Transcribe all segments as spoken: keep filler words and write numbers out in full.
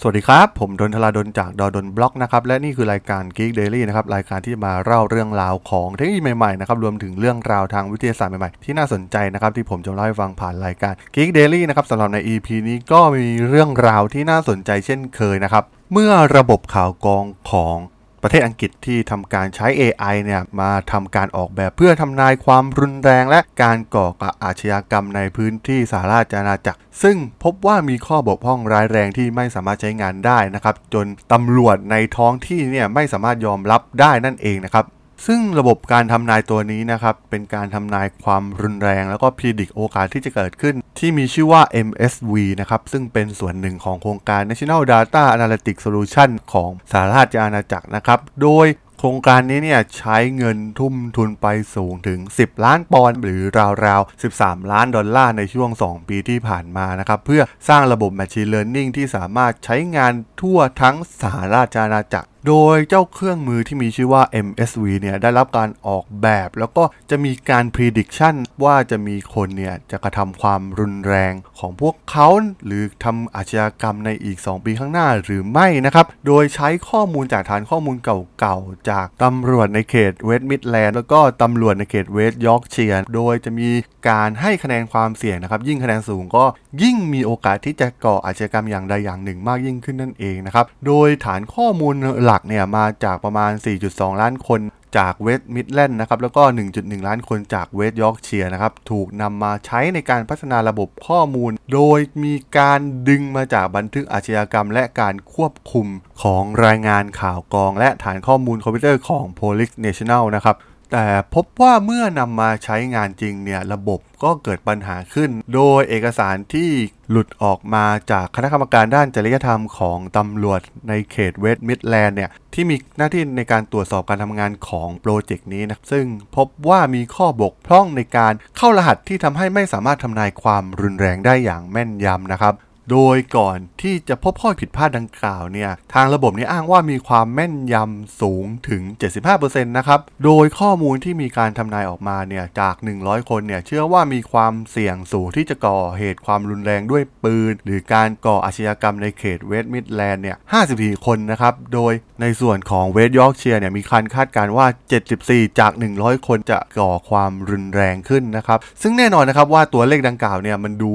สวัสดีครับผมดนทลาดนจากดนบล็อกนะครับและนี่คือรายการ Geek Daily นะครับรายการที่มาเล่าเรื่องราวของเทคโนโลยีใหม่ๆนะครับรวมถึงเรื่องราวทางวิทยาศาสตร์ใหม่ๆที่น่าสนใจนะครับที่ผมจะเล่าให้ฟังผ่านรายการ Geek Daily นะครับสำหรับใน อี พี นี้ก็มีเรื่องราวที่น่าสนใจเช่นเคยนะครับเมื่อระบบข่าวกรองของประเทศอังกฤษที่ทำการใช้ เอ ไอ เนี่ยมาทำการออกแบบเพื่อทำนายความรุนแรงและการก่ออาชญากรรมในพื้นที่สหราชอาณาจักรซึ่งพบว่ามีข้อบกพร่องร้ายแรงที่ไม่สามารถใช้งานได้นะครับจนตำรวจในท้องที่เนี่ยไม่สามารถยอมรับได้นั่นเองนะครับซึ่งระบบการทำนายตัวนี้นะครับเป็นการทำนายความรุนแรงแล้วก็พิจิตรโอกาสที่จะเกิดขึ้นที่มีชื่อว่า เอ็ม เอส วี นะครับซึ่งเป็นส่วนหนึ่งของโครงการ National Data Analytic Solutions ของสหราชอาณาจักรนะครับโดยโครงการนี้เนี่ยใช้เงินทุ่มทุนไปสูงถึงสิบล้านปอนด์หรือราวๆสิบสามล้านดอลลาร์ในช่วงสองปีที่ผ่านมานะครับเพื่อสร้างระบบ Machine Learning ที่สามารถใช้งานทั่วทั้งสหราชอาณาจักรโดยเจ้าเครื่องมือที่มีชื่อว่า เอ็ม เอส วี เนี่ยได้รับการออกแบบแล้วก็จะมีการ prediction ว่าจะมีคนเนี่ยจะกระทำความรุนแรงของพวกเขาหรือทำอาชญากรรมในอีกสองปีข้างหน้าหรือไม่นะครับโดยใช้ข้อมูลจากฐานข้อมูลเก่าๆจากตำรวจในเขตเวสต์มิดแลนด์แล้วก็ตำรวจในเขตเวสต์ยอร์กเชียร์โดยจะมีการให้คะแนนความเสี่ยงนะครับยิ่งคะแนนสูงก็ยิ่งมีโอกาสที่จะก่ออาชญากรรมอย่างใดอย่างหนึ่งมากยิ่งขึ้นนั่นเองนะครับโดยฐานข้อมูลหลักเนี่ยมาจากประมาณ สี่จุดสองล้านคนจากเวสต์มิดแลนด์นะครับแล้วก็ หนึ่งจุดหนึ่งล้านคนจากเวสต์ยอร์กเชียร์นะครับถูกนำมาใช้ในการพัฒนาระบบข้อมูลโดยมีการดึงมาจากบันทึกอาชญากรรมและการควบคุมของรายงานข่าวกรองและฐานข้อมูลคอมพิวเตอร์ของ Police National นะครับแต่พบว่าเมื่อนำมาใช้งานจริงเนี่ยระบบก็เกิดปัญหาขึ้นโดยเอกสารที่หลุดออกมาจากคณะกรรมการด้านจริยธรรมของตำรวจในเขตเวสต์มิดแลนด์เนี่ยที่มีหน้าที่ในการตรวจสอบการทำงานของโปรเจกต์นี้นะซึ่งพบว่ามีข้อบกพร่องในการเข้ารหัสที่ทำให้ไม่สามารถทำนายความรุนแรงได้อย่างแม่นยำนะครับโดยก่อนที่จะพบข้อผิดพลาดดังกล่าวเนี่ยทางระบบนี้อ้างว่ามีความแม่นยำสูงถึง เจ็ดสิบห้าเปอร์เซ็นต์ นะครับโดยข้อมูลที่มีการทำนายออกมาเนี่ยจากหนึ่งร้อยคนเนี่ยเชื่อว่ามีความเสี่ยงสูงที่จะก่อเหตุความรุนแรงด้วยปืนหรือการก่ออาชญากรรมในเขตเวสต์มิดแลนด์เนี่ยห้าสิบสี่คนนะครับโดยในส่วนของเวสต์ยอร์กเชียร์เนี่ยมีการคาดการณ์ว่าเจ็ดสิบสี่จากหนึ่งร้อยคนจะก่อความรุนแรงขึ้นนะครับซึ่งแน่นอนนะครับว่าตัวเลขดังกล่าวเนี่ยมันดู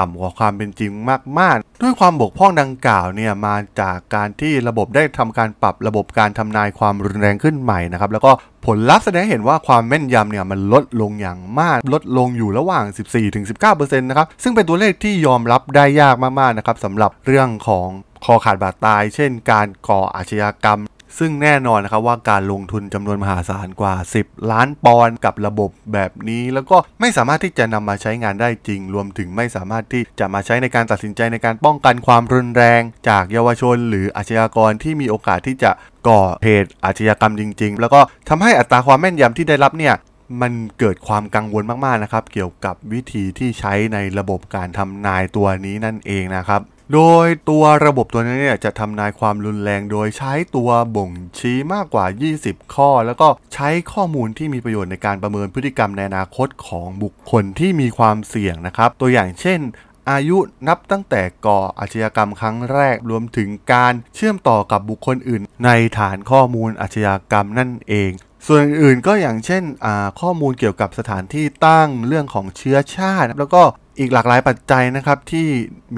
ต่ำกว่าความเป็นจริงมากๆด้วยความบกพร่องดังกล่าวเนี่ยมาจากการที่ระบบได้ทำการปรับระบบการทำนายความรุนแรงขึ้นใหม่นะครับแล้วก็ผลลัพธ์แสดงเห็นว่าความแม่นยำเนี่ยมันลดลงอย่างมากลดลงอยู่ระหว่าง สิบสี่ถึงสิบเก้าเปอร์เซ็นต์ นะครับซึ่งเป็นตัวเลขที่ยอมรับได้ยากมากๆนะครับสำหรับเรื่องของคอขาดบาดตายเช่นการก่ออาชญากรรมซึ่งแน่นอนนะครับว่าการลงทุนจำนวนมหาศาลกว่าสิบล้านปอนด์กับระบบแบบนี้แล้วก็ไม่สามารถที่จะนำมาใช้งานได้จริงรวมถึงไม่สามารถที่จะมาใช้ในการตัดสินใจในการป้องกันความรุนแรงจากเยาวชนหรืออาชญากรที่มีโอกาสที่จะก่อเหตุอาชญากรรมจริงๆแล้วก็ทำให้อัตราความแม่นยำที่ได้รับเนี่ยมันเกิดความกังวลมากๆนะครับเกี่ยวกับวิธีที่ใช้ในระบบการทำนายตัวนี้นั่นเองนะครับโดยตัวระบบตัวนี้เนี่ยจะทำนายความรุนแรงโดยใช้ตัวบ่งชี้มากกว่ายี่สิบข้อแล้วก็ใช้ข้อมูลที่มีประโยชน์ในการประเมินพฤติกรรมในอนาคตของบุคคลที่มีความเสี่ยงนะครับตัวอย่างเช่นอายุนับตั้งแต่ก่ออาชญากรรมครั้งแรกรวมถึงการเชื่อมต่อกับบุคคลอื่นในฐานข้อมูลอาชญากรรมนั่นเองส่วนอื่นๆก็อย่างเช่นข้อมูลเกี่ยวกับสถานที่ตั้งเรื่องของเชื้อชาติแล้วก็อีกหลากหลายปัจจัยนะครับที่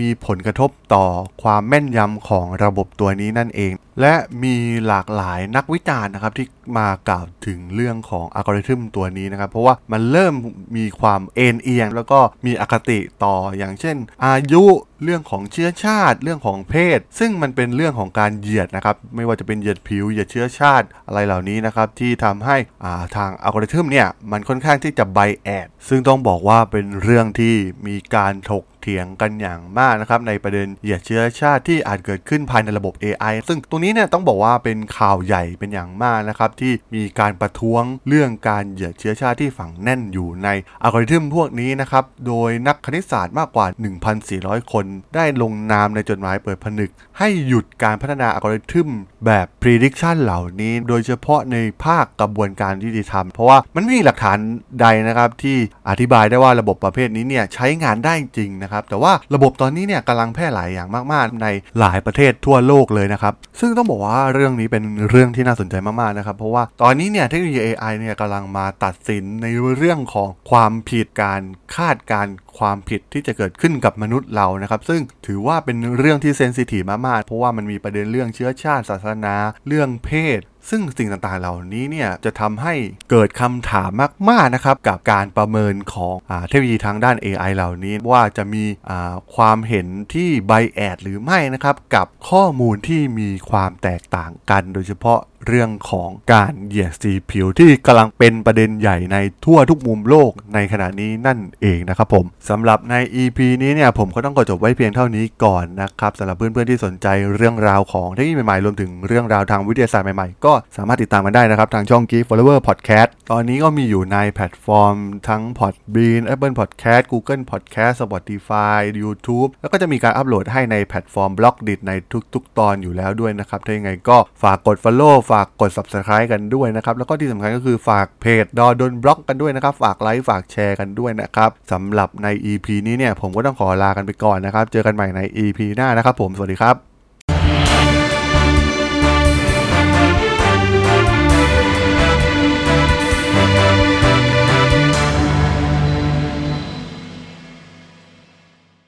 มีผลกระทบต่อความแม่นยำของระบบตัวนี้นั่นเองและมีหลากหลายนักวิจารณ์นะครับที่มากล่าวถึงเรื่องของอัลกอริทึมตัวนี้นะครับเพราะว่ามันเริ่มมีความเอ็นเอียงแล้วก็มีอคติต่ออย่างเช่นอายุเรื่องของเชื้อชาติเรื่องของเพศซึ่งมันเป็นเรื่องของการเหยียดนะครับไม่ว่าจะเป็นเหยียดผิวเหยียดเชื้อชาติอะไรเหล่านี้นะครับที่ทำให้อ่าทางอัลกอริทึมเนี่ยมันค่อนข้างที่จะไบแอสซึ่งต้องบอกว่าเป็นเรื่องที่มีการถก เถียงกันอย่างมากนะครับในประเด็นเหยียดเชื้อชาติที่อาจเกิดขึ้นภายในระบบ เอ ไอ ซึ่งตรงนี้เนี่ยต้องบอกว่าเป็นข่าวใหญ่เป็นอย่างมากนะครับที่มีการประท้วงเรื่องการเหยียดเชื้อชาติที่ฝังแน่นอยู่ในอัลกอริทึมพวกนี้นะครับโดยนักคณิตศาสตร์มากกว่า หนึ่งพันสี่ร้อย คนได้ลงนามในจดหมายเปิดผนึกให้หยุดการพัฒนาอัลกอริทึมแบบ prediction เหล่านี้โดยเฉพาะในภาคกระบวนการยุติธรรมเพราะว่ามันมีหลักฐานใดนะครับที่อธิบายได้ว่าระบบประเภทนี้เนี่ยใช้งานได้จริงนะครับแต่ว่าระบบตอนนี้เนี่ยกำลังแพร่หลายอย่างมากๆในหลายประเทศทั่วโลกเลยนะครับซึ่งต้องบอกว่าเรื่องนี้เป็นเรื่องที่น่าสนใจมากๆนะครับเพราะว่าตอนนี้เนี่ยเทคโนโลยี เอ ไอ เนี่ยกำลังมาตัดสินในเรื่องของความผิดการคาดการณ์ความผิดที่จะเกิดขึ้นกับมนุษย์เรานะครับซึ่งถือว่าเป็นเรื่องที่เซนซิทีฟมากๆเพราะว่ามันมีประเด็นเรื่องเชื้อชาติศาสนาเรื่องเพศซึ่งสิ่งต่างๆเหล่านี้เนี่ยจะทำให้เกิดคำถามมากๆนะครับกับการประเมินของอ่าเทคโนโลยีทางด้าน เอ ไอ เหล่านี้ว่าจะมีอ่าความเห็นที่ bias หรือไม่นะครับกับข้อมูลที่มีความแตกต่างกันโดยเฉพาะเรื่องของการเหยียดสีผิวที่กำลังเป็นประเด็นใหญ่ในทั่วทุกมุมโลกในขณะนี้นั่นเองนะครับผมสำหรับใน อี พี นี้เนี่ยผมก็ต้องขอจบไว้เพียงเท่านี้ก่อนนะครับสำหรับเพื่อนๆที่สนใจเรื่องราวของเทคโนโลยีใหม่ๆรวมถึงเรื่องราวทางวิทยาศาสตร์ใหม่ๆก็สามารถติดตามกันได้นะครับทางช่อง Geek Forever Podcast ตอนนี้ก็มีอยู่ในแพลตฟอร์มทั้ง Podbean Apple Podcast Google Podcast Spotify YouTube แล้วก็จะมีการอัปโหลดให้ในแพลตฟอร์ม Blogdit ในทุกๆตอนอยู่แล้วด้วยนะครับถ้ายังไงก็ฝากกด followฝากกด Subscribe กันด้วยนะครับแล้วก็ที่สำคัญก็คือฝากเพจดอดนบล็อกกันด้วยนะครับฝากไลค์ฝากแชร์กันด้วยนะครับสำหรับใน อี พี นี้เนี่ยผมก็ต้องขอลากันไปก่อนนะครับเจอกันใหม่ใน อี พี หน้านะครับผมสวัสดีครับ